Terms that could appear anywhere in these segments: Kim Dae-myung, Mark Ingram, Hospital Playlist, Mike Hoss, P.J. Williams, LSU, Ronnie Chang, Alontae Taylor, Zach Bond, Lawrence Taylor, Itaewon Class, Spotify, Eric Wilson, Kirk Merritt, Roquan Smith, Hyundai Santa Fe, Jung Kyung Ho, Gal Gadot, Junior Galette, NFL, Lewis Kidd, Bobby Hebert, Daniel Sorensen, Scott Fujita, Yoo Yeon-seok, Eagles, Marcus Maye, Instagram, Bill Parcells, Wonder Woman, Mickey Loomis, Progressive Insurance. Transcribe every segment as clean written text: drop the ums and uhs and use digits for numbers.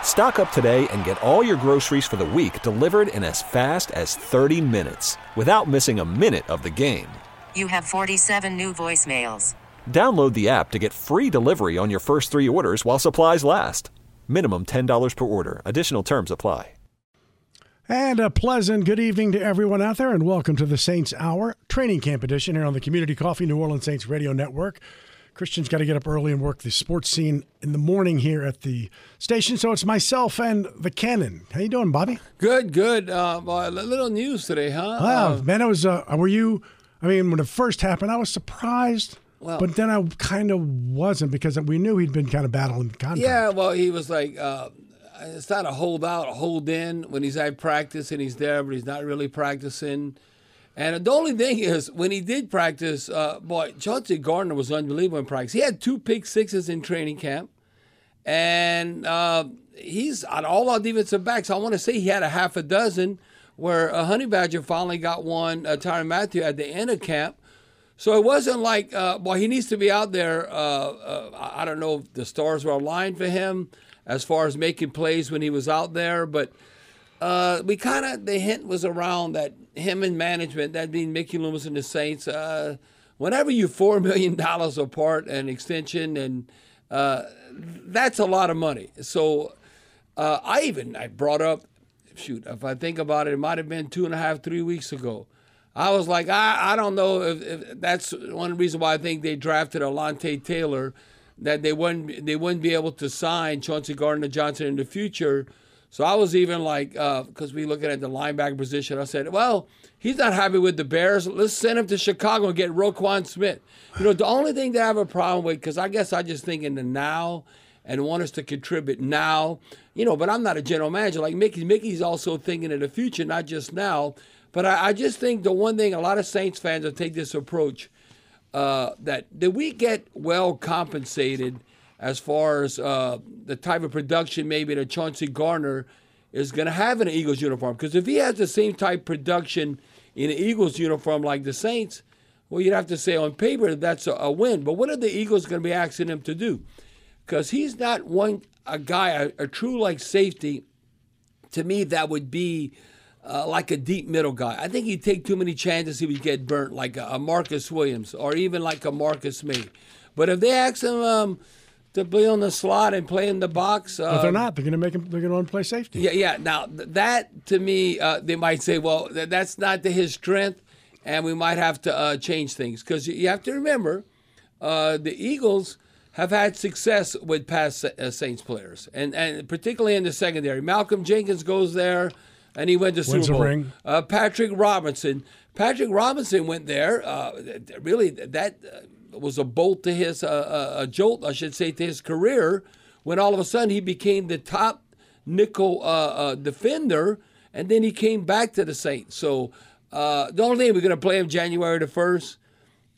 Stock up today and get all your groceries for the week delivered in as fast as 30 minutes without missing a minute of the game. You have 47 new voicemails. Download the app to get free delivery on your first three orders while supplies last. Minimum $10 per order. Additional terms apply. And a pleasant good evening to everyone out there, and welcome to the Saints Hour Training Camp Edition here on the Community Coffee New Orleans Saints Radio Network. Christian's got to get up early and work the sports scene in the morning here at the station, so it's myself and the Cannon. How you doing, Bobby? Good. Little news today, huh? Man, when it first happened, I was surprised. Well, but then I kind of wasn't, because we knew he'd been kind of battling contract. Yeah, well, he was like, it's not a holdout, a hold-in when he's at practice and he's there, but he's not really practicing. And the only thing is, when he did practice, Chauncey Gardner was unbelievable in practice. He had 2 pick sixes in training camp, and he's on all our defensive backs. I want to say he had 6 where a honey badger finally got one, Tyrann Mathieu, at the end of camp. So it wasn't like, he needs to be out there. I don't know if the stars were aligned for him as far as making plays when he was out there, but the hint was around that him and management, that being Mickey Loomis and the Saints, whenever you're $4 million apart and extension, and that's a lot of money. So I brought up, if I think about it, it might have been 2.5-3 weeks ago. I was like, I don't know if that's one reason why I think they drafted Alontae Taylor, that they wouldn't be able to sign Chauncey Gardner-Johnson in the future. So I was even like, because we're looking at the linebacker position, I said, well, he's not happy with the Bears. Let's send him to Chicago and get Roquan Smith. The only thing that I have a problem with, because I guess I just think in the now and want us to contribute now, but I'm not a general manager like Mickey. Mickey's also thinking in the future, not just now. But I just think the one thing, a lot of Saints fans will take this approach, that we get well compensated as far as the type of production maybe that Chauncey Gardner is going to have in an Eagles uniform. Because if he has the same type of production in an Eagles uniform like the Saints, well, you'd have to say on paper that's a win. But what are the Eagles going to be asking him to do? Because he's not a true like safety. To me, that would be like a deep middle guy. I think he'd take too many chances, he would get burnt, like a Marcus Williams or even like a Marcus Maye. But if they ask him to be on the slot and play in the box, if they're not, they're going to make him. They're going to play safety. Yeah. Now that to me, they might say, well, that's not his strength, and we might have to change things, because you have to remember, the Eagles have had success with past Saints players, and particularly in the secondary. Malcolm Jenkins goes there. And he went to Super Bowl. Ring. Patrick Robinson went there. Really, that was a bolt to his jolt, I should say, to his career, when all of a sudden he became the top nickel defender, and then he came back to the Saints. So the only thing, we're going to play him January the 1st,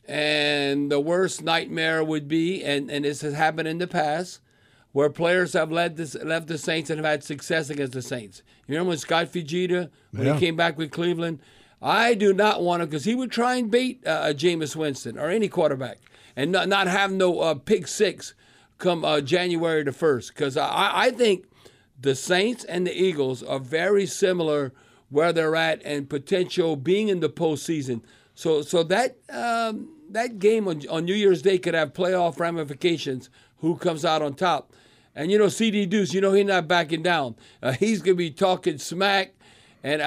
and the worst nightmare would be, and this has happened in the past, where players have left the Saints and have had success against the Saints. You remember when Scott Fujita, when he came back with Cleveland? I do not want him, because he would try and bait Jameis Winston or any quarterback and not have no pick six come January the 1st. Because I think the Saints and the Eagles are very similar where they're at and potential being in the postseason. So that that game on New Year's Day could have playoff ramifications, who comes out on top. And, C.D. Deuce, he's not backing down. He's going to be talking smack. And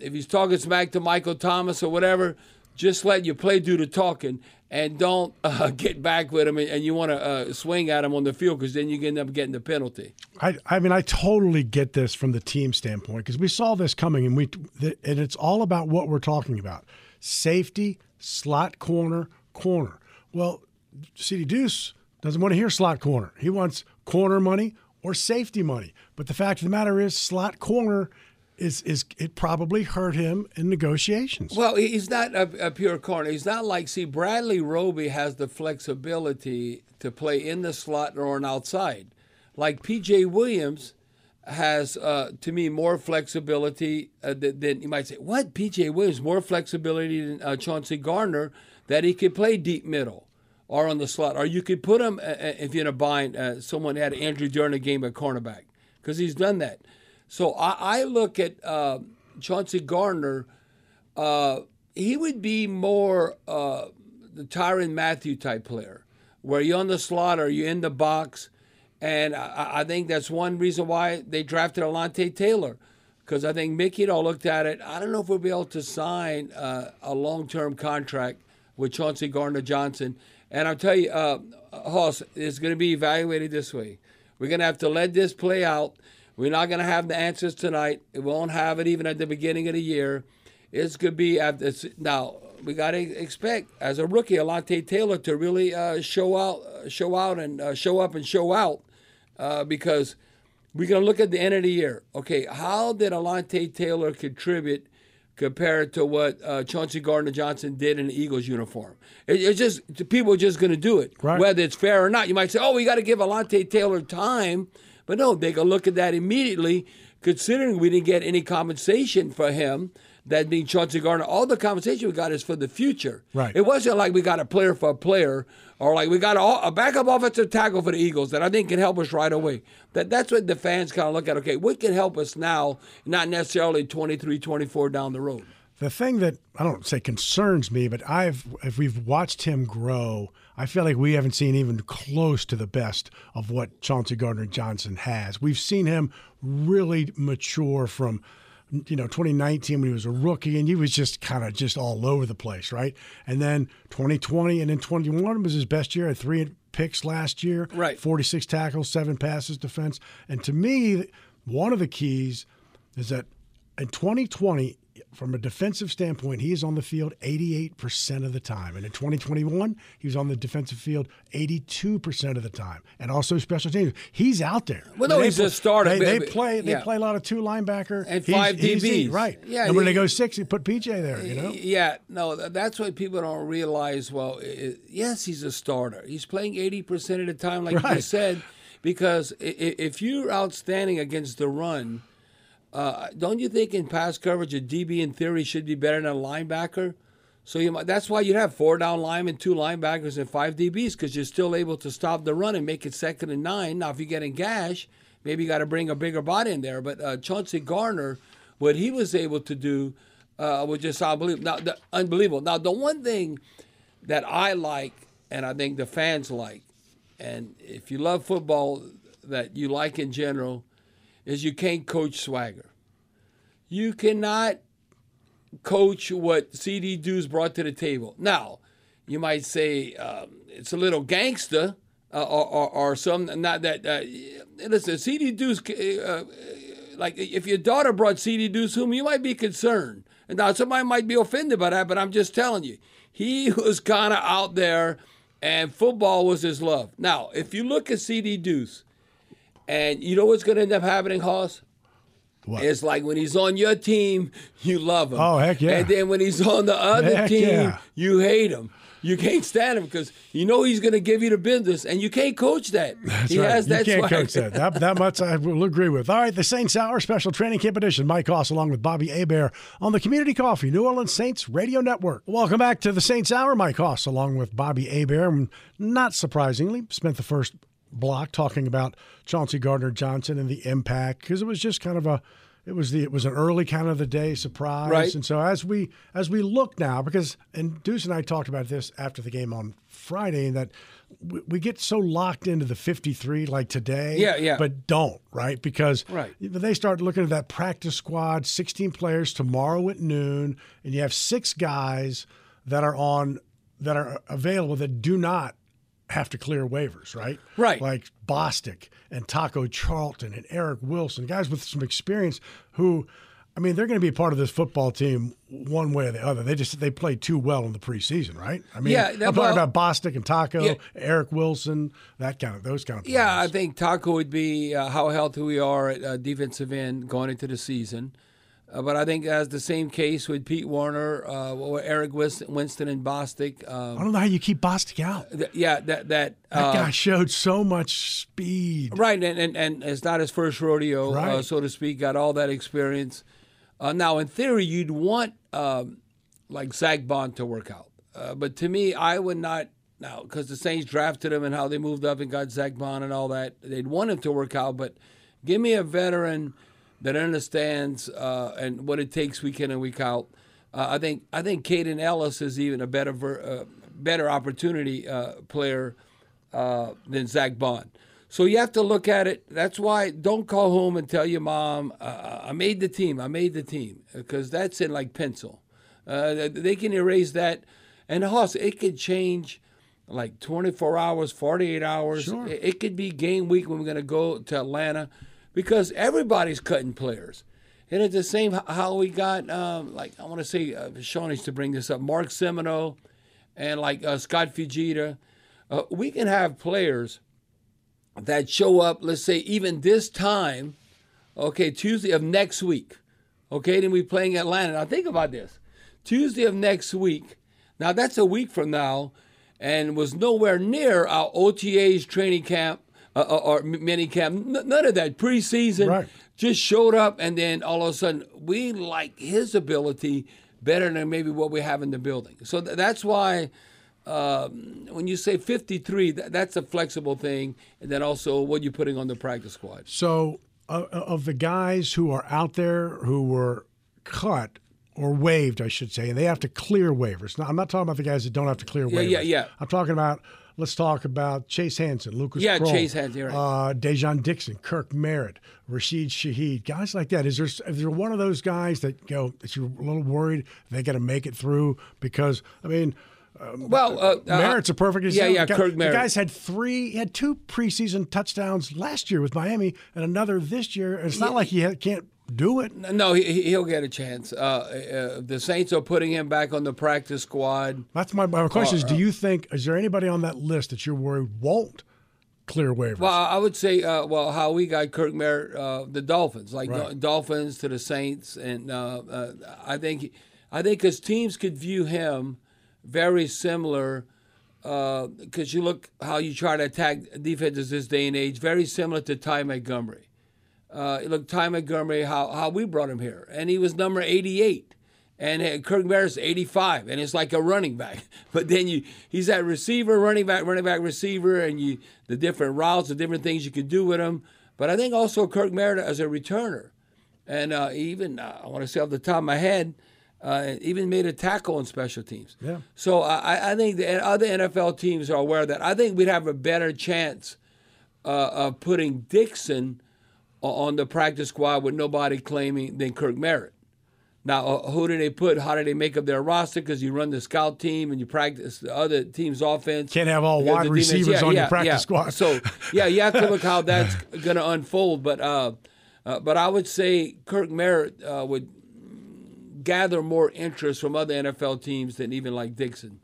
if he's talking smack to Michael Thomas or whatever, just let your play do the talking, and don't get back with him and you want to swing at him on the field, because then you end up getting the penalty. I totally get this from the team standpoint, because we saw this coming, and it's all about what we're talking about. Safety, slot corner. Well, C.D. Deuce doesn't want to hear slot corner. He wants corner money or safety money. But the fact of the matter is, slot corner is it probably hurt him in negotiations. Well, he's not a pure corner. He's not like, see, Bradley Roby has the flexibility to play in the slot or an outside. Like P.J. Williams has, to me, more flexibility than you might say, what, P.J. Williams, more flexibility than Chauncey Gardner, that he could play deep middle or on the slot. Or you could put him, if you're in a bind, someone had Andrew during a game at cornerback because he's done that. So I look at Chauncey Gardner. He would be more the Tyrann Mathieu type player, where you're on the slot or you're in the box. And I think that's one reason why they drafted Alontae Taylor, because I think Mickey and I looked at it. I don't know if we'll be able to sign a long-term contract with Chauncey Gardner-Johnson. And I'll tell you, Hoss, it's going to be evaluated this way. We're going to have to let this play out. We're not going to have the answers tonight. We won't have it even at the beginning of the year. It's going to be – now, we got to expect, as a rookie, Alontae Taylor to really show up and show out. Because we're going to look at the end of the year. Okay, how did Alontae Taylor contribute compared to what Chauncey Gardner-Johnson did in the Eagles uniform? It's just people are just going to do it, right, whether it's fair or not. You might say, oh, we got to give Alontae Taylor time. But no, they can look at that immediately, considering we didn't get any compensation for him, that being Chauncey Gardner. All the compensation we got is for the future. Right. It wasn't like we got a player for a player, or like we got a backup offensive tackle for the Eagles that I think can help us right away. That's what the fans kind of look at. Okay, what can help us now, not necessarily 23, 24 down the road? The thing that, I don't say concerns me, but if we've watched him grow, I feel like we haven't seen even close to the best of what Chauncey Gardner-Johnson has. We've seen him really mature from, 2019 when he was a rookie and he was just kind of just all over the place, right? And then 2020 and then 2021 was his best year at 3 picks last year, right? 46 tackles, 7 passes defense. And to me, one of the keys is that in 2020, from a defensive standpoint, he is on the field 88% of the time. And in 2021, he was on the defensive field 82% of the time. And also special teams. He's out there. Well, no, he's a starter. They play a lot of 2 linebacker. And 5 DBs. Right. Yeah, and when they go 6, he put PJ there, Yeah. No, that's what people don't realize. Well, yes, he's a starter. He's playing 80% of the time, like you said, because if you're outstanding against the run, don't you think in pass coverage a DB in theory should be better than a linebacker? So that's why you'd have 4 down linemen, 2 linebackers, and 5 DBs, because you're still able to stop the run and make it 2nd and 9. Now, if you're getting gash, maybe you got to bring a bigger body in there. But Chauncey Gardner, what he was able to do was just unbelievable. Now, the one thing that I like, and I think the fans like, and if you love football that you like in general, is you can't coach swagger. You cannot coach what C.D. Dew's brought to the table. Now, you might say it's a little gangster or something. Not that. Listen, C.D. Dew's like if your daughter brought C.D. Dew's home, you might be concerned. And now somebody might be offended by that, but I'm just telling you, he was kind of out there, and football was his love. Now, if you look at C.D. Dew's. And you know what's going to end up happening, Hoss? What? It's like when he's on your team, you love him. Oh, heck yeah. And then when he's on the other team, you hate him. You can't stand him because you know he's going to give you the business, and you can't coach that. That's right. You can't coach that. That much I will agree with. All right, the Saints Hour Special Training Camp Edition. Mike Hoss along with Bobby Hebert on the Community Coffee New Orleans Saints Radio Network. Welcome back to the Saints Hour. Mike Hoss along with Bobby Hebert. Not surprisingly, spent the first block talking about Chauncey Gardner-Johnson and the impact, because it was just kind of an early kind of the day surprise, right? And so as we look now, because and Deuce and I talked about this after the game on Friday, and that we get so locked into the 53 like today, but don't, right? Because they start looking at that practice squad, 16 players tomorrow at noon, and you have 6 guys that are available that do not have to clear waivers, right? Right. Like Bostic and Taco Charlton and Eric Wilson, guys with some experience who, I mean, they're going to be part of this football team one way or the other. They played too well in the preseason, right? I mean, I'm talking about Bostic and Taco, Eric Wilson, those kind of players. Yeah, I think Taco would be how healthy we are at defensive end going into the season. But I think that's the same case with Pete Warner, or Eric Winston and Bostic. I don't know how you keep Bostic out. That guy showed so much speed. Right, and it's not his first rodeo, right, so to speak, got all that experience. Now, in theory, you'd want like Zach Bond to work out. But to me, I would not now, because the Saints drafted him and how they moved up and got Zach Bond and all that. They'd want him to work out, but give me a veteran that understands and what it takes week in and week out. I think Caden Ellis is even a better opportunity player than Zach Bond. So you have to look at it. That's why don't call home and tell your mom, I made the team, because that's in like pencil. They can erase that. And also, it could change like 24 hours, 48 hours. Sure. It could be game week when we're going to go to Atlanta, because everybody's cutting players. And it's the same how we got, I want to say, Sean used to bring this up, Mark Semino and Scott Fujita. We can have players that show up, let's say, even this time, okay, Tuesday of next week. Okay, then we're playing Atlanta. Now think about this. Tuesday of next week. Now that's a week from now and was nowhere near our OTAs training camp. Or mini camp, none of that preseason, right. Just showed up, and then all of a sudden we like his ability better than maybe what we have in the building. So that's why when you say 53, that's a flexible thing, and then also what you're putting on the practice squad. So of the guys who are out there who were cut or waived, I should say, and they have to clear waivers. Now, I'm not talking about the guys that don't have to clear waivers. Yeah. I'm talking about – let's talk about Chase Hansen, Lucas Kroll. Yeah, Chase Hansen, right. Dejon Dixon, Kirk Merritt, Rashid Shaheed, guys like that. Is there one of those guys that you're a little worried they're going to make it through? Because, I mean, Merritt's a perfect example. Yeah, Kirk Merritt. The guy's had two preseason touchdowns last year with Miami and another this year. It's not like he can't do it. No, he'll get a chance. The Saints are putting him back on the practice squad. That's my question is, do you think, is there anybody on that list that you're worried won't clear waivers? Well, I would say, how we got Kirk Merritt, the Dolphins, Dolphins to the Saints, and I think his teams could view him very similar, because you look how you try to attack defenses this day and age, very similar to Ty Montgomery. Ty Montgomery, how we brought him here. And he was number 88. And Kirk Merritt's 85. And it's like a running back. But then he's that receiver, running back, receiver, and the different routes, the different things you can do with him. But I think also Kirk Merritt as a returner. And I want to say off the top of my head, even made a tackle on special teams. Yeah. So I think the other NFL teams are aware of that. I think we'd have a better chance of putting Dixon on the practice squad with nobody claiming than Kirk Merritt. Now, who do they put? How do they make up their roster? Because you run the scout team and you practice the other team's offense. Can't have all wide receivers on your practice squad. So, you have to look how that's going to unfold. But I would say Kirk Merritt would gather more interest from other NFL teams than even like Dixon.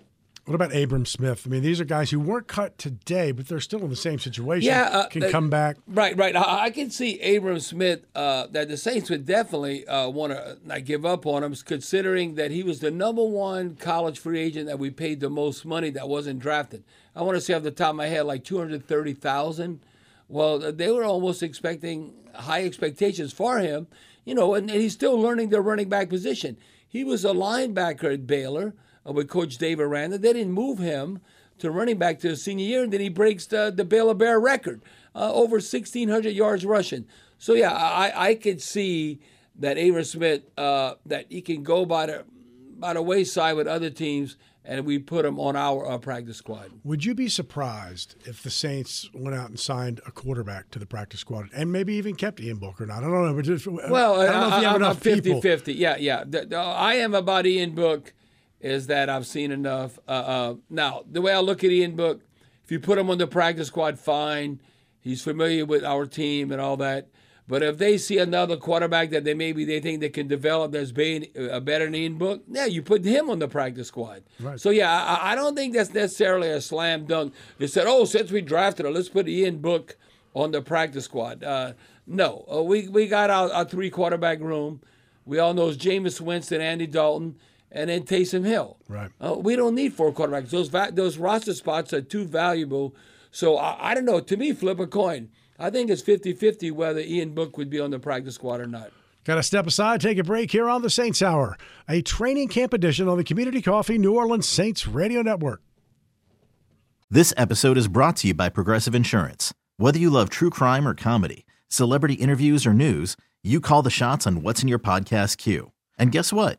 What about Abram Smith? I mean, these are guys who weren't cut today, but they're still in the same situation. Yeah, can come back. Right. I can see Abram Smith, that the Saints would definitely want to not give up on him, considering that he was the number one college free agent that we paid the most money that wasn't drafted. I want to say off the top of my head, like $230,000. Well, they were almost expecting high expectations for him, and he's still learning the running back position. He was a linebacker at Baylor with Coach Dave Aranda. They didn't move him to running back to his senior year, and then he breaks the Baylor Bear record, over 1,600 yards rushing. So, I could see that Abram Smith, that he can go by the wayside with other teams, and we put him on our practice squad. Would you be surprised if the Saints went out and signed a quarterback to the practice squad and maybe even kept Ian Book or not? I don't know. I don't know if you have enough 50-50. Yeah. I am about Ian Book. Is that I've seen enough. Now, the way I look at Ian Book, if you put him on the practice squad, fine. He's familiar with our team and all that. But if they see another quarterback that they think they can develop that's better than Ian Book, you put him on the practice squad. Right. So, I don't think that's necessarily a slam dunk. They said, since we drafted him, let's put Ian Book on the practice squad. No, we got our three-quarterback room. We all know it's Jameis Winston, Andy Dalton, and then Taysom Hill. Right. We don't need four quarterbacks. Those roster spots are too valuable. So, I don't know. To me, flip a coin. I think it's 50-50 whether Ian Book would be on the practice squad or not. Got to step aside, take a break here on the Saints Hour, a training camp edition on the Community Coffee New Orleans Saints Radio Network. This episode is brought to you by Progressive Insurance. Whether you love true crime or comedy, celebrity interviews or news, you call the shots on what's in your podcast queue. And guess what?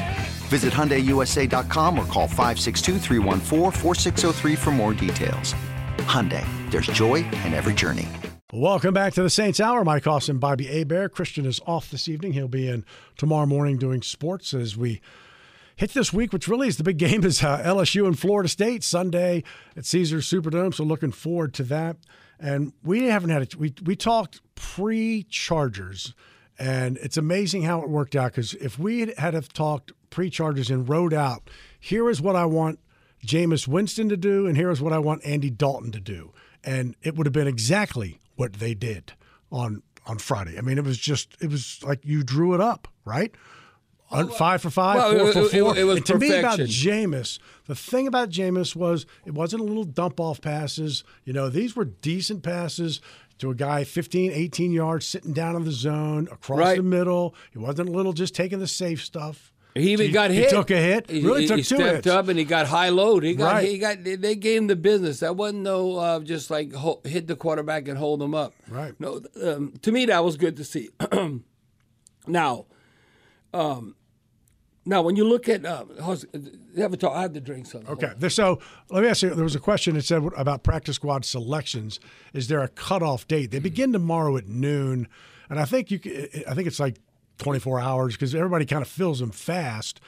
Visit HyundaiUSA.com or call 562-314-4603 for more details. Hyundai, there's joy in every journey. Welcome back to the Saints Hour. Mike Austin, Bobby Hebert. Christian is off this evening. He'll be in tomorrow morning doing sports as we hit this week, which really is the big game, is LSU and Florida State Sunday at Caesars Superdome. So looking forward to that. And we haven't had we talked pre-Chargers, and it's amazing how it worked out, because if we had have talked pre-Chargers and rode out, here is what I want Jameis Winston to do, and here is what I want Andy Dalton to do. And it would have been exactly what they did on Friday. I mean, it was like you drew it up, right? 5 for 5, 4 for 4. It was and to perfection. Me about Jameis, the thing about Jameis was it wasn't a little dump-off passes. You know, these were decent passes to a guy 15, 18 yards sitting down in the zone, across the middle. It wasn't a little just taking the safe stuff. He even got hit. He took a hit. Really took two hits. He stepped up and he got high load. They gave him the business. That wasn't hit the quarterback and hold him up. Right. No, to me that was good to see. Now when you look at I have to drink something. Okay. So let me ask you. There was a question that said about practice squad selections. Is there a cutoff date? They begin tomorrow at noon, and I think it's like 24 hours, because everybody kind of fills them fast.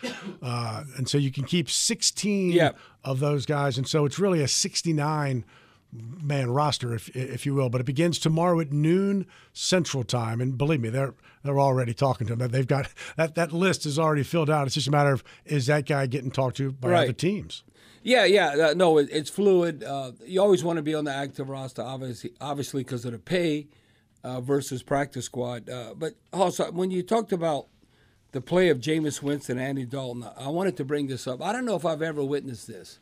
And so you can keep 16 of those guys. And so it's really a 69-man roster, if you will. But it begins tomorrow at noon Central Time. And believe me, they're already talking to them. They've got that list is already filled out. It's just a matter of, is that guy getting talked to by other teams? Yeah. No, it's fluid. You always want to be on the active roster, obviously because of the pay. Versus practice squad. But also, when you talked about the play of Jameis Winston and Andy Dalton, I wanted to bring this up. I don't know if I've ever witnessed this.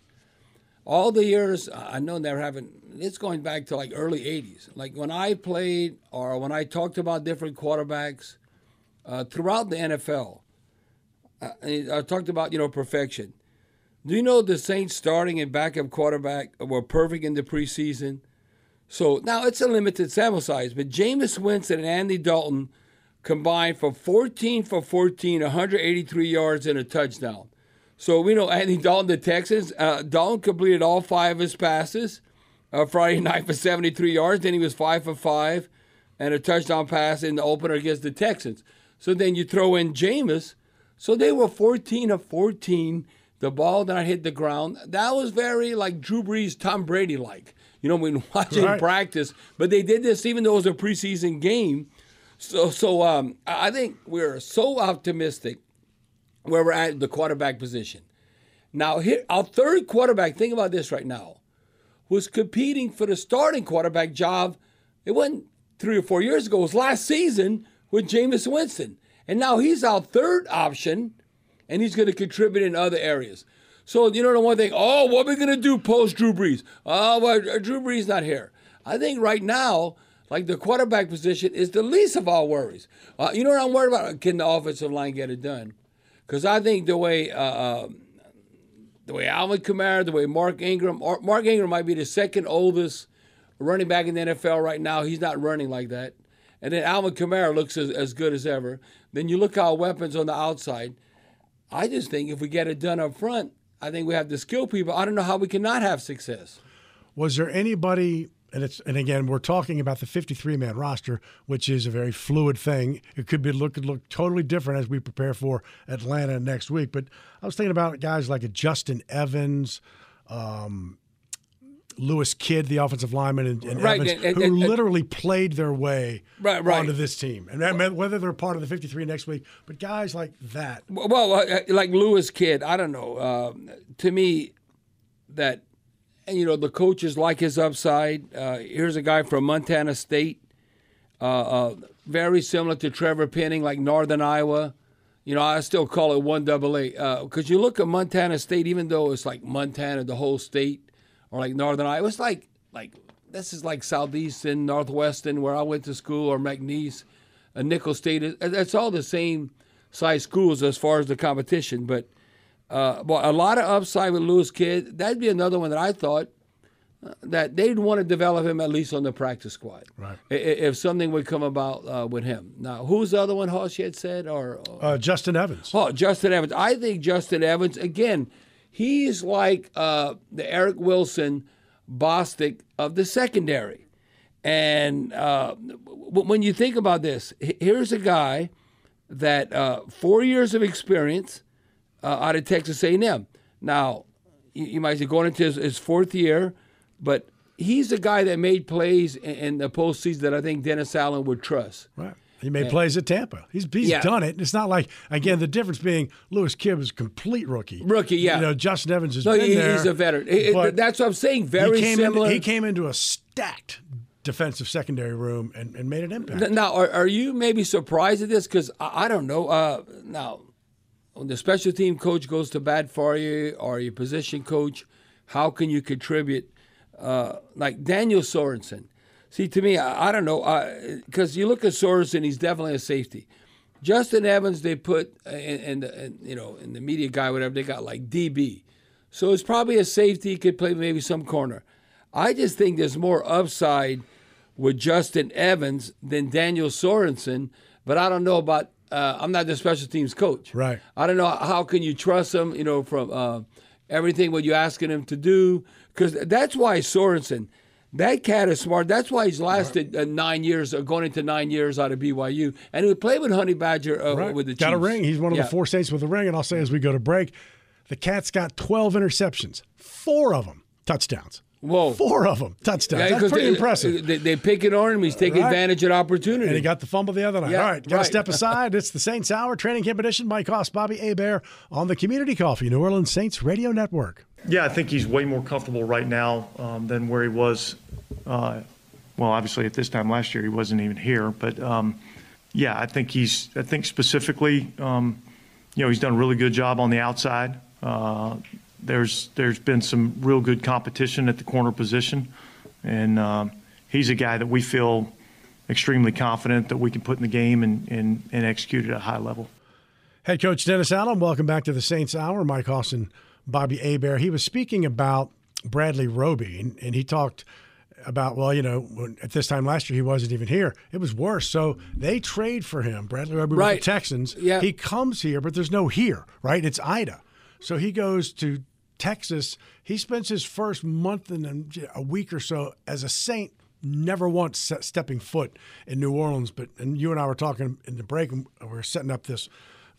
All the years, I know there haven't, it's going back to like early 80s. Like when I played or when I talked about different quarterbacks throughout the NFL, I talked about, perfection. Do you know the Saints starting and backup quarterback were perfect in the preseason? So now it's a limited sample size, but Jameis Winston and Andy Dalton combined for 14 for 14, 183 yards and a touchdown. So we know Andy Dalton, the Texans. Dalton completed all five of his passes Friday night for 73 yards. Then he was 5 for 5 and a touchdown pass in the opener against the Texans. So then you throw in Jameis. So they were 14 of 14. The ball did not hit the ground. That was very like Drew Brees, Tom Brady-like. When watching practice, but they did this even though it was a preseason game. So I think we're so optimistic where we're at the quarterback position. Now, here, our third quarterback, think about this right now. was competing for the starting quarterback job. It wasn't 3 or 4 years ago. It was last season with Jameis Winston. And now he's our third option, and he's going to contribute in other areas. So, you know, the one thing, oh, what are we going to do post-Drew Brees? Oh, well, Drew Brees not here. I think right now, like the quarterback position is the least of our worries. You know what I'm worried about? Can the offensive line get it done? Because I think the way Alvin Kamara, the way Mark Ingram might be the second oldest running back in the NFL right now. He's not running like that. And then Alvin Kamara looks as good as ever. Then you look at our weapons on the outside. I just think if we get it done up front, I think we have the skill people. I don't know how we cannot have success. Was there anybody... And again, we're talking about the 53-man roster, which is a very fluid thing. It could be look totally different as we prepare for Atlanta next week. But I was thinking about guys like a Justin Evans, Lewis Kidd, the offensive lineman, and Evans, who literally played their way onto this team. And whether they're part of the 53 next week, but guys like that. Well, like Lewis Kidd, I don't know. To me, that... And, you know, the coaches like his upside. Here's a guy from Montana State, very similar to Trevor Penning, like Northern Iowa. You know, I still call it 1AA. Because you look at Montana State, even though it's like Montana, the whole state, or like Northern Iowa, it's like this is like Southeastern, Northwestern, where I went to school, or McNeese, Nicholls State. That's all the same size schools as far as the competition, but... But a lot of upside with Lewis Kidd. That'd be another one that I thought that they'd want to develop him at least on the practice squad. Right. If something would come about with him. Now, who's the other one Hoss had said? Or Justin Evans. Oh, Justin Evans. I think Justin Evans, again, he's like the Eric Wilson Bostic of the secondary. And when you think about this, here's a guy that 4 years of experience – out of Texas A&M. Now, you might say going into his fourth year, but he's the guy that made plays in the postseason that I think Dennis Allen would trust. Right. He made plays at Tampa. He's done it. It's not like, again, the difference being Lewis Kidd was a complete rookie. Rookie, yeah. You know, Justin Evans has been there. He's a veteran. That's what I'm saying. Very similar. He came into a stacked defensive secondary room and made an impact. Now, are you maybe surprised at this? Because I don't know. Now, when the special team coach goes to bat for you or your position coach, how can you contribute? Like Daniel Sorensen. See, to me, I don't know. Because you look at Sorensen, he's definitely a safety. Justin Evans, they put in the media guy, whatever, they got like DB. So it's probably a safety. Could play maybe some corner. I just think there's more upside with Justin Evans than Daniel Sorensen. But I don't know about I'm not the special teams coach. Right. I don't know how can you trust him, you know, from everything what you're asking him to do. Because that's why Sorensen, that cat is smart. That's why he's lasted 9 years, going into 9 years out of BYU. And he played with Honey Badger with the Chiefs. Got a ring. He's one of the four Saints with a ring. And I'll say as we go to break, the cat's got 12 interceptions, four of them touchdowns. Whoa. Four of them touchdowns. Yeah, that's pretty impressive. They pick it on him. He's taking advantage of opportunity. And he got the fumble the other night. Yeah, all right, got to step aside. It's the Saints Hour Training Camp Edition. Mike Hoss, Bobby Hebert on the Community Coffee New Orleans Saints Radio Network. Yeah, I think he's way more comfortable right now than where he was. Obviously at this time last year he wasn't even here. But I think specifically, he's done a really good job on the outside. There's been some real good competition at the corner position, and he's a guy that we feel extremely confident that we can put in the game and execute at a high level. Head coach Dennis Allen, welcome back to the Saints Hour. Mike Austin, Bobby Hebert. He was speaking about Bradley Roby, and he talked about, at this time last year he wasn't even here. It was worse. So they trade for him, Bradley Roby with the Texans. Yeah. He comes here, but there's no here, right? It's Ida. So he goes to Texas. He spends his first month and a week or so as a Saint, never once stepping foot in New Orleans. But and you and I were talking in the break, and we were setting up this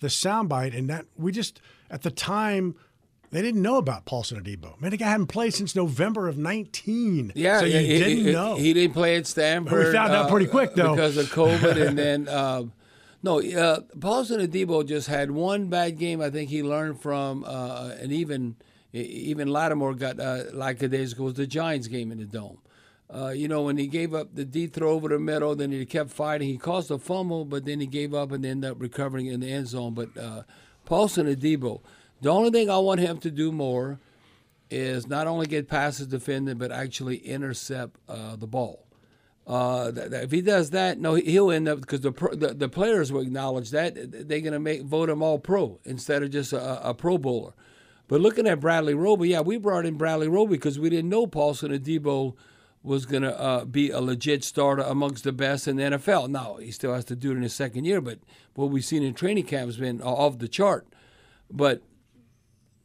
soundbite, and that we just at the time they didn't know about Paulson Adebo. Man, the guy hadn't played since November of 19. Yeah, so you didn't know he didn't play at Stanford. We found out pretty quick though because of COVID, and then. Paulson Adebo just had one bad game. I think he learned from an even Even Lattimore got like a days ago was the Giants game in the Dome. You know, when he gave up the deep throw over the middle, then he kept fighting. He caused a fumble, but then he gave up and ended up recovering in the end zone. But Paulson Adebo, the only thing I want him to do more is not only get passes defended, but actually intercept the ball. If he does that, no, he'll end up, because the players will acknowledge that. They're going to vote him all-pro instead of just a Pro Bowler. But looking at Bradley Roby, yeah, we brought in Bradley Roby because we didn't know Paulson Adebo was going to be a legit starter amongst the best in the NFL. Now, he still has to do it in his second year, but what we've seen in training camp has been off the chart. But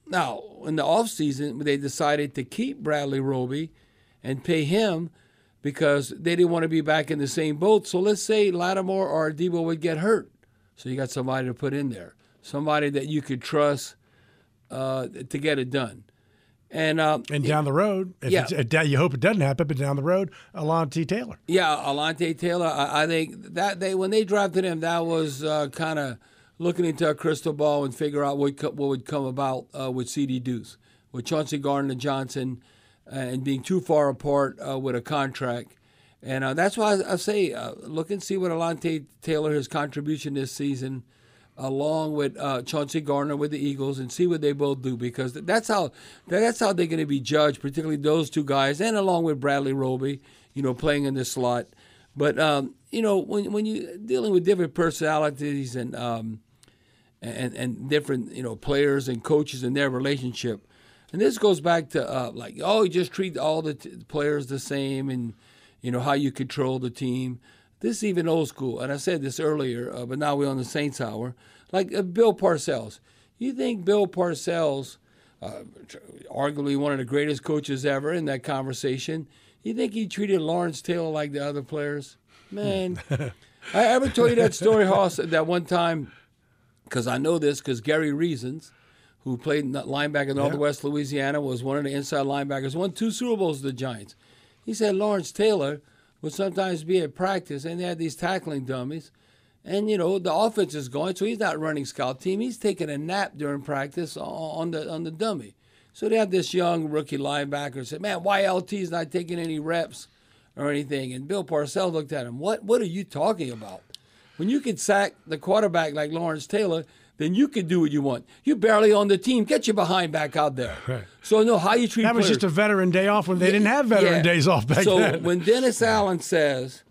now, in the offseason, they decided to keep Bradley Roby and pay him because they didn't want to be back in the same boat. So let's say Lattimore or Adebo would get hurt. So you got somebody to put in there, somebody that you could trust to get it done. And down the road, you hope it doesn't happen, but down the road, Alontae Taylor. Yeah, Alontae Taylor. I think that they, when they drafted him, that was kind of looking into a crystal ball and figure out what would come about with C.D. Deuce, with Chauncey Gardner-Johnson, and being too far apart with a contract. And that's why I say look and see what Alontae Taylor, his contribution this season, along with Chauncey Gardner with the Eagles, and see what they both do, because that's how they're going to be judged, particularly those two guys, and along with Bradley Roby, you know, playing in the slot. But you know, when you're dealing with different personalities and different, you know, players and coaches and their relationship, and this goes back to you just treat all the players the same, and you know how you control the team. This is even old school, and I said this earlier, but now we're on the Saints Hour. Like Bill Parcells. You think Bill Parcells, arguably one of the greatest coaches ever in that conversation, you think he treated Lawrence Taylor like the other players? Man, I ever told you that story, Hoss, that one time, because I know this, because Gary Reasons, who played linebacker in Northwest Louisiana, was one of the inside linebackers, won 2 Super Bowls with the Giants. He said Lawrence Taylor would sometimes be at practice, and they had these tackling dummies. And, you know, the offense is going, so he's not running scout team. He's taking a nap during practice on the dummy. So they have this young rookie linebacker say, man, YLT's not taking any reps or anything. And Bill Parcells looked at him, what are you talking about? When you can sack the quarterback like Lawrence Taylor, then you can do what you want. You're barely on the team. Get your behind back out there. Right. So, no, how you treat that players. That was just a veteran day off when they didn't have veteran days off back then. So, when Dennis Allen says,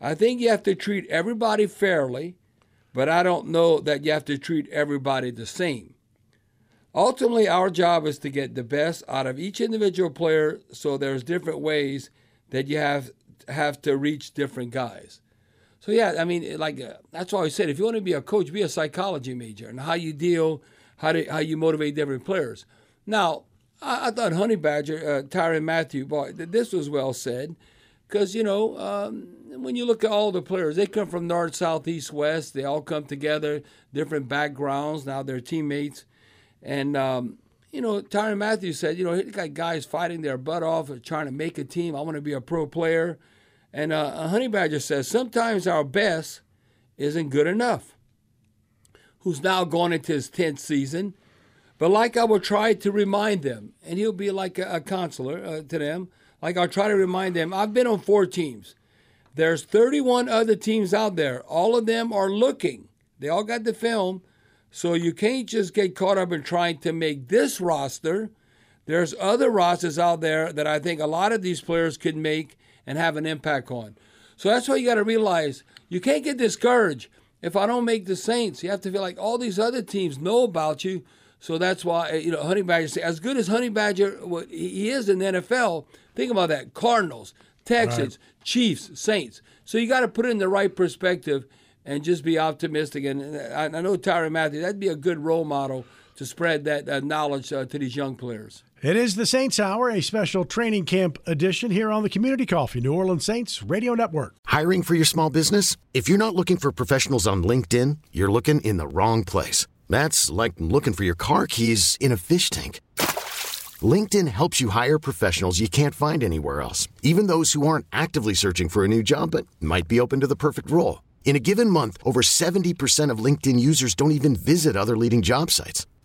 I think you have to treat everybody fairly, but I don't know that you have to treat everybody the same. Ultimately, our job is to get the best out of each individual player, so there's different ways that you have to reach different guys. So, yeah, I mean, like that's why I said, if you want to be a coach, be a psychology major and how you deal, how you motivate different players. Now, I thought Honey Badger, Tyrann Mathieu, boy, this was well said, because, you know, when you look at all the players, they come from north, south, east, west. They all come together, different backgrounds. Now they're teammates. And, you know, Tyrann Mathieu said, you know, he got guys fighting their butt off and trying to make a team. I want to be a pro player. And Honey Badger says, sometimes our best isn't good enough, who's now gone into his 10th season. But like I will try to remind them, and he'll be like a counselor to them, like I'll try to remind them, I've been on 4 teams. There's 31 other teams out there. All of them are looking. They all got the film. So you can't just get caught up in trying to make this roster. There's other rosters out there that I think a lot of these players could make and have an impact on. So that's why you got to realize you can't get discouraged. If I don't make the Saints, you have to feel like all these other teams know about you. So that's why, you know, Honey Badger, as good as Honey Badger, what he is in the NFL, think about that. Cardinals, Texans, right. Chiefs, Saints. So you got to put it in the right perspective and just be optimistic. And I know Tyrann Mathieu, that'd be a good role model to spread that knowledge to these young players. It is the Saints Hour, a special training camp edition here on the Community Coffee New Orleans Saints Radio Network. Hiring for your small business? If you're not looking for professionals on LinkedIn, you're looking in the wrong place. That's like looking for your car keys in a fish tank. LinkedIn helps you hire professionals you can't find anywhere else, even those who aren't actively searching for a new job but might be open to the perfect role. In a given month, over 70% of LinkedIn users don't even visit other leading job sites.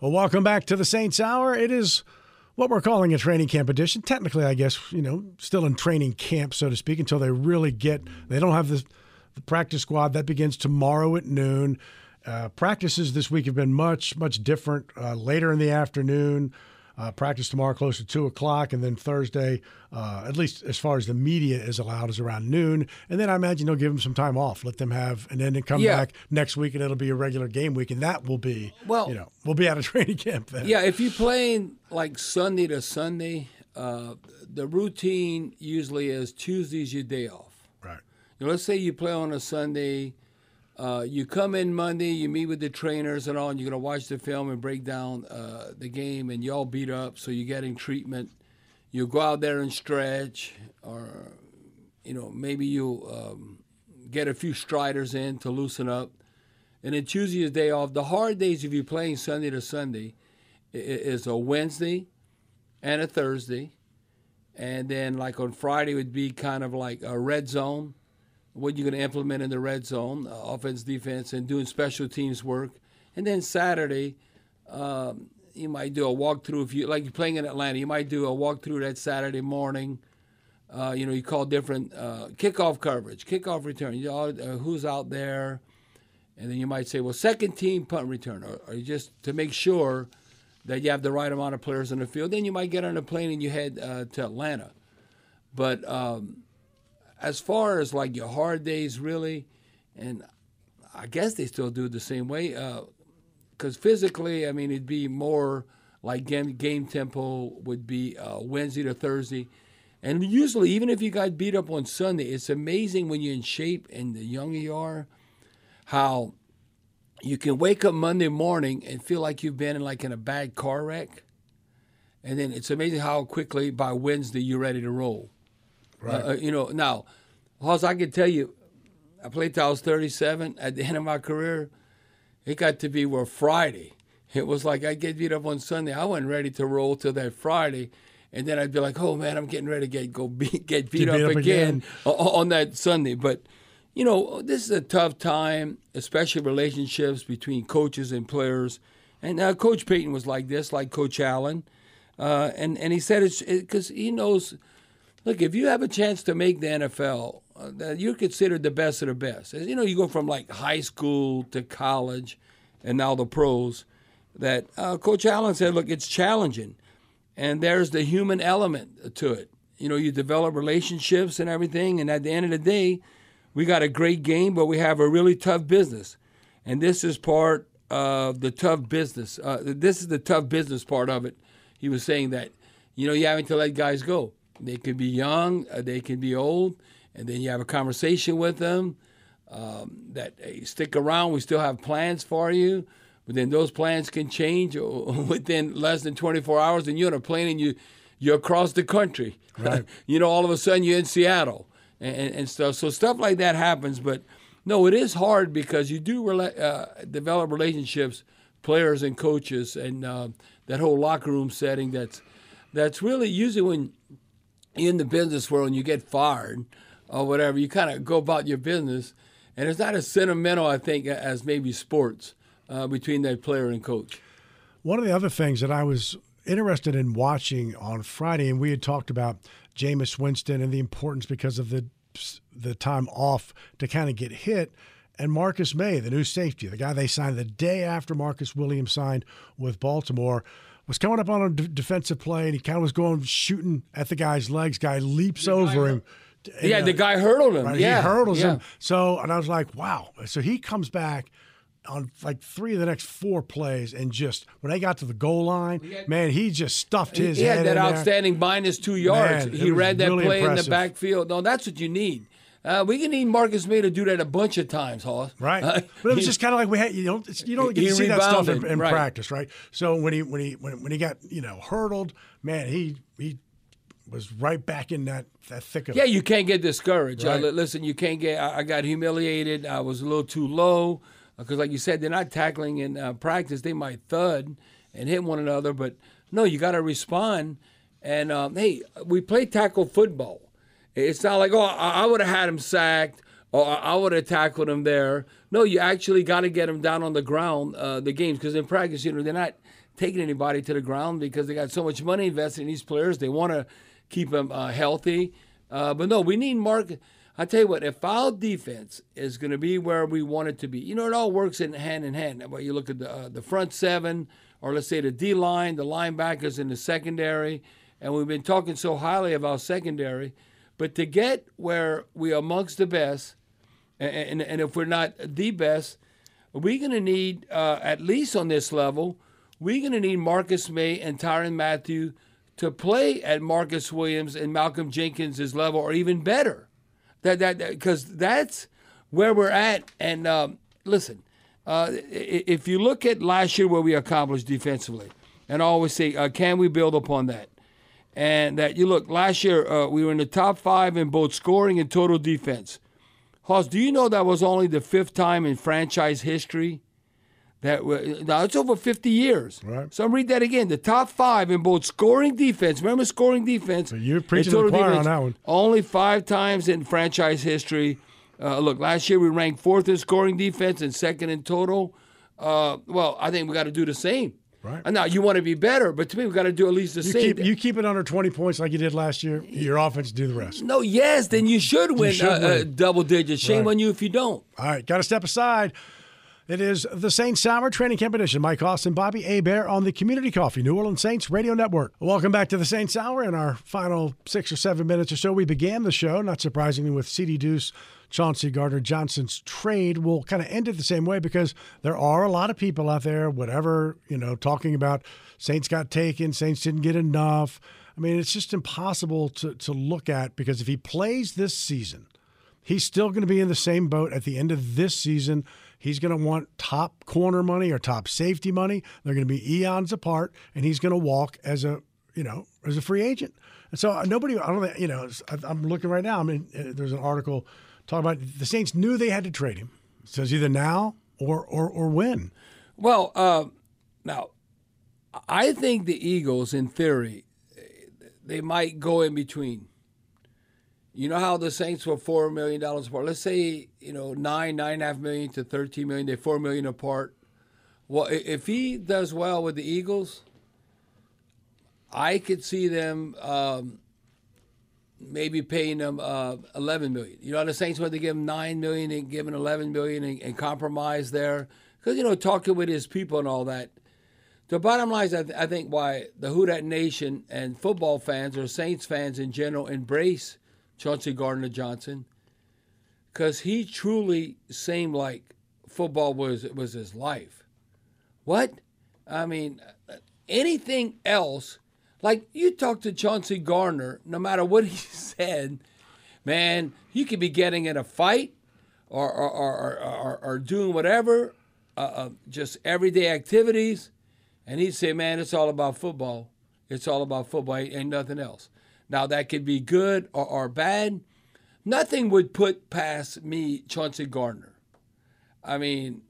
Well, welcome back to the Saints Hour. It is what we're calling a training camp edition. Technically, I guess, still in training camp, so to speak, until they really they don't have the practice squad. That begins tomorrow at noon. Practices this week have been much, much different. Later in the afternoon, practice tomorrow close to 2 o'clock, and then Thursday, at least as far as the media is allowed, is around noon. And then I imagine they'll give them some time off, let them have an end and come back next week, and it'll be a regular game week, and that will be, we'll be out of training camp then. Yeah, if you're playing like Sunday to Sunday, the routine usually is Tuesday's your day off. Right. Let's say you play on a Sunday. You come in Monday, you meet with the trainers and all, and you're going to watch the film and break down the game, and y'all beat up, so you're getting treatment. You go out there and stretch, or maybe you get a few striders in to loosen up. And then Tuesday is day off. The hard days, if you're playing Sunday to Sunday, is a Wednesday and a Thursday. And then like on Friday would be kind of like a red zone, what you're going to implement in the red zone, offense, defense, and doing special teams work. And then Saturday, you might do a walkthrough. If you're playing in Atlanta, you might do a walkthrough that Saturday morning. You call different kickoff coverage, kickoff return, who's out there. And then you might say, well, second team punt return, or just to make sure that you have the right amount of players on the field. Then you might get on a plane and you head to Atlanta. But as far as like your hard days, really, and I guess they still do it the same way, because physically, it'd be more like game tempo would be Wednesday to Thursday. And usually, even if you got beat up on Sunday, it's amazing when you're in shape and the younger you are, how you can wake up Monday morning and feel like you've been in a bad car wreck. And then it's amazing how quickly by Wednesday you're ready to roll. Right. Now, Hoss, I can tell you, I played till I was 37. At the end of my career, it got to be where Friday, it was like I get beat up on Sunday. I wasn't ready to roll till that Friday. And then I'd be like, oh, man, I'm getting ready to get beat up again on that Sunday. But, this is a tough time, especially relationships between coaches and players. And Coach Payton was like this, like Coach Allen. And he said it's because he knows – look, if you have a chance to make the NFL, you're considered the best of the best. As you know, you go from high school to college and now the pros. That Coach Allen said, look, it's challenging. And there's the human element to it. You develop relationships and everything. And at the end of the day, we got a great game, but we have a really tough business. And this is part of the tough business. This is the tough business part of it. He was saying that, you have to let guys go. They could be young, they could be old, and then you have a conversation with them that, hey, stick around, we still have plans for you, but then those plans can change within less than 24 hours, and you're on a plane and you're across the country. Right. All of a sudden you're in Seattle and stuff. So stuff like that happens, but no, it is hard because you do develop relationships, players and coaches, and that whole locker room setting that's really usually when – in the business world and you get fired or whatever, you kind of go about your business. And it's not as sentimental, I think, as maybe sports between that player and coach. One of the other things that I was interested in watching on Friday, and we had talked about Jameis Winston and the importance because of the time off to kind of get hit, and Marcus Maye, the new safety, the guy they signed the day after Marcus Williams signed with Baltimore, was coming up on a defensive play, and he kind of was going shooting at the guy's legs. Guy leaps over him. The guy hurdled him. Right? Yeah. He hurdles him. So, and I was like, wow. So he comes back on like three of the next four plays, and just when they got to the goal line, man, he just stuffed his head in there. He had that outstanding minus 2 yards. Man, he read that really play impressive. In the backfield. No, that's what you need. We can need Marcus Maye to do that a bunch of times, Hoss. Right, but it was just kind of like we had. You don't get to see rebounded. That stuff in practice, right? So when he got hurdled, man, he was right back in that thick of it. Yeah, you can't get discouraged. Right? Listen, you can't get. I got humiliated. I was a little too low because, like you said, they're not tackling in practice. They might thud and hit one another, but no, you got to respond. And hey, we play tackle football. It's not like, oh, I would have had him sacked or I would have tackled him there. No, you actually got to get him down on the ground, the games, because in practice, they're not taking anybody to the ground because they got so much money invested in these players. They want to keep them healthy. But, no, we need Mark. I tell you what, if our defense is going to be where we want it to be, it all works in hand. You look at the front seven or, let's say, the D-line, the linebackers in the secondary, and we've been talking so highly about secondary. But to get where we are amongst the best, and if we're not the best, we're going to need, at least on this level, we're going to need Marcus Maye and Tyrann Mathieu to play at Marcus Williams and Malcolm Jenkins' level or even better. Because that's where we're at. And listen, if you look at last year where we accomplished defensively, and I always say, can we build upon that? And that you look, last year we were in the top five in both scoring and total defense. Hoss, do you know that was only the fifth time in franchise history? Now, it's over 50 years. Right. So I'm read that again. The top five in both scoring defense. Remember scoring defense. So you're preaching the choir on that one. Only five times in franchise history. Look, last year we ranked fourth in scoring defense and second in total. Well, I think we got to do the same. Right. Now, you want to be better, but to me, we've got to do at least the same. You keep it under 20 points like you did last year, your offense do the rest. No, yes, then you should win, double digits. Shame on you if you don't. All right, got to step aside. It is the Saints Summer Training Camp Edition. Mike Austin, Bobby Hebert on the Community Coffee, New Orleans Saints Radio Network. Welcome back to the Saints Hour. In our final 6 or 7 minutes or so, we began the show, not surprisingly, with CeeDee Deuce, Chauncey Gardner-Johnson's trade. Will kind of end it the same way because there are a lot of people out there, whatever, talking about Saints got taken, Saints didn't get enough. I mean, it's just impossible to look at because if he plays this season, he's still going to be in the same boat at the end of this season. He's going to want top corner money or top safety money. They're going to be eons apart, and he's going to walk as a free agent. And so nobody, I don't think, I'm looking right now. I mean, there's an article talking about the Saints knew they had to trade him. It says either now or when. Well, now, I think the Eagles, in theory, they might go in between. You know how the Saints were $4 million apart? Let's say, $9.5 million to $13 million. They're $4 million apart. Well, if he does well with the Eagles, I could see them maybe paying them $11 million. You know, the Saints wanted to give him $9 million and give him $11 million and compromise there. Because, talking with his people and all that. The bottom line is, I think, why the Houdat Nation and football fans or Saints fans in general embrace Chauncey Gardner-Johnson, because he truly seemed like football was his life. What? I mean, anything else, like you talk to Chauncey Gardner, no matter what he said, man, you could be getting in a fight or doing whatever, just everyday activities, and he'd say, man, it's all about football. It's all about football and nothing else. Now, that could be good or bad. Nothing would put past me Chauncey Gardner. I mean,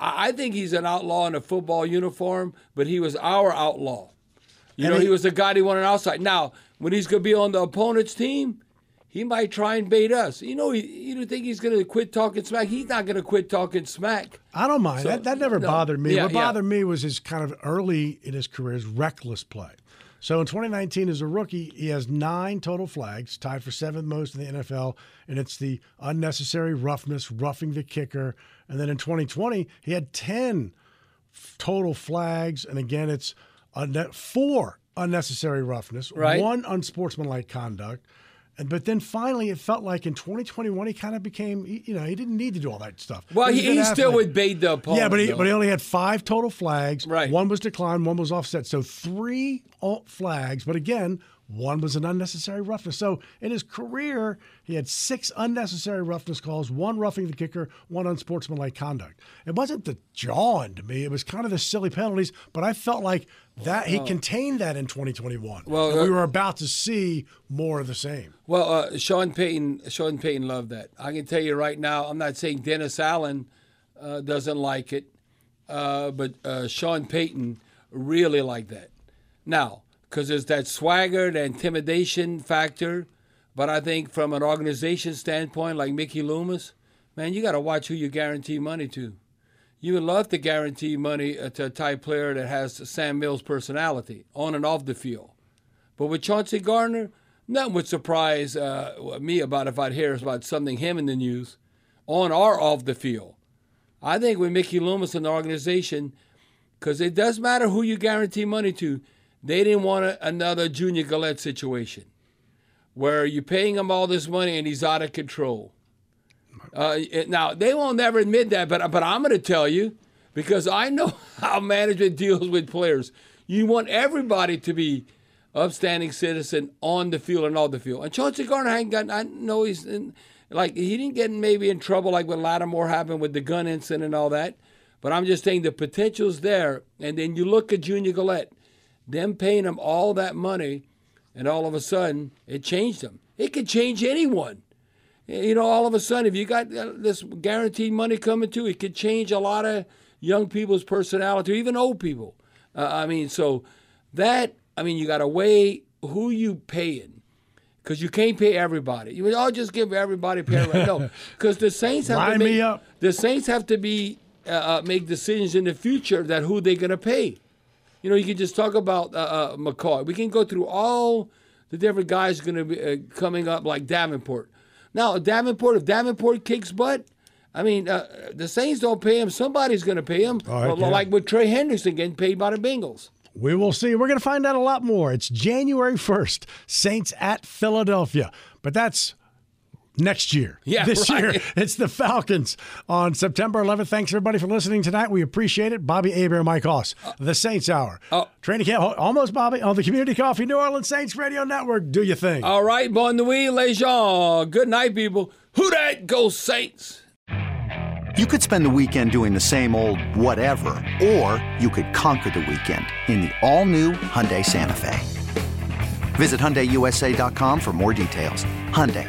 I think he's an outlaw in a football uniform, but he was our outlaw. He was the guy who wanted outside. Now, when he's going to be on the opponent's team, he might try and bait us. You don't think he's going to quit talking smack? He's not going to quit talking smack. I don't mind. So, that never bothered me. Yeah, what bothered me was his kind of early in his career, his reckless play. So in 2019, as a rookie, he has 9 total flags, tied for 7th most in the NFL, and it's the unnecessary roughness, roughing the kicker. And then in 2020, he had 10 total flags, and again, it's 4 unnecessary roughness, right. 1 unsportsmanlike conduct, But then finally, it felt like in 2021, he kind of became, he didn't need to do all that stuff. Well, he still would bait the opponent. Yeah, but he only had 5 total flags. Right. One was declined, one was offset. So 3 flags. But again, one was an unnecessary roughness. So in his career, he had 6 unnecessary roughness calls, 1 roughing the kicker, 1 unsportsmanlike conduct. It wasn't the jawing to me. It was kind of the silly penalties, but I felt like that he contained that in 2021. Well, we were about to see more of the same. Well, Sean Payton loved that. I can tell you right now, I'm not saying Dennis Allen doesn't like it, but Sean Payton really liked that. Now, because there's that swagger, that intimidation factor. But I think from an organization standpoint, like Mickey Loomis, man, you got to watch who you guarantee money to. You would love to guarantee money to a type player that has Sam Mills' personality on and off the field. But with Chauncey Gardner, nothing would surprise me about if I'd hear about something him in the news, on or off the field. I think with Mickey Loomis and the organization, because it does matter who you guarantee money to, they didn't want another Junior Galette situation where you're paying him all this money and he's out of control. Now, they won't never admit that, but I'm going to tell you because I know how management deals with players. You want everybody to be upstanding citizen on the field and off the field. And Chauncey Gardner he didn't get maybe in trouble like when Lattimore happened with the gun incident and all that. But I'm just saying the potential's there. And then you look at Junior Galette. Them paying him all that money, and all of a sudden, it changed him. It could change anyone. All of a sudden, if you got this guaranteed money coming to, it could change a lot of young people's personality, even old people. You got to weigh who you paying because you can't pay everybody. You all just give everybody pay everybody. No, because the Saints have to make decisions in the future that who they're going to pay. You can just talk about McCoy. We can go through all the different guys going to be coming up like Davenport. Now, if Davenport kicks butt, the Saints don't pay him. Somebody's going to pay him, like with Trey Henderson getting paid by the Bengals. We will see. We're going to find out a lot more. It's January 1st, Saints at Philadelphia. But that's next year. Yeah, this year, it's the Falcons on September 11th. Thanks, everybody, for listening tonight. We appreciate it. Bobby Aber, Mike Hoss, the Saints Hour. Training camp, almost, Bobby, on the Community Coffee New Orleans Saints Radio Network. Do your thing. All right, bonne nuit, les gens. Good night, people. Who that? Go Saints. You could spend the weekend doing the same old whatever, or you could conquer the weekend in the all-new Hyundai Santa Fe. Visit HyundaiUSA.com for more details. Hyundai.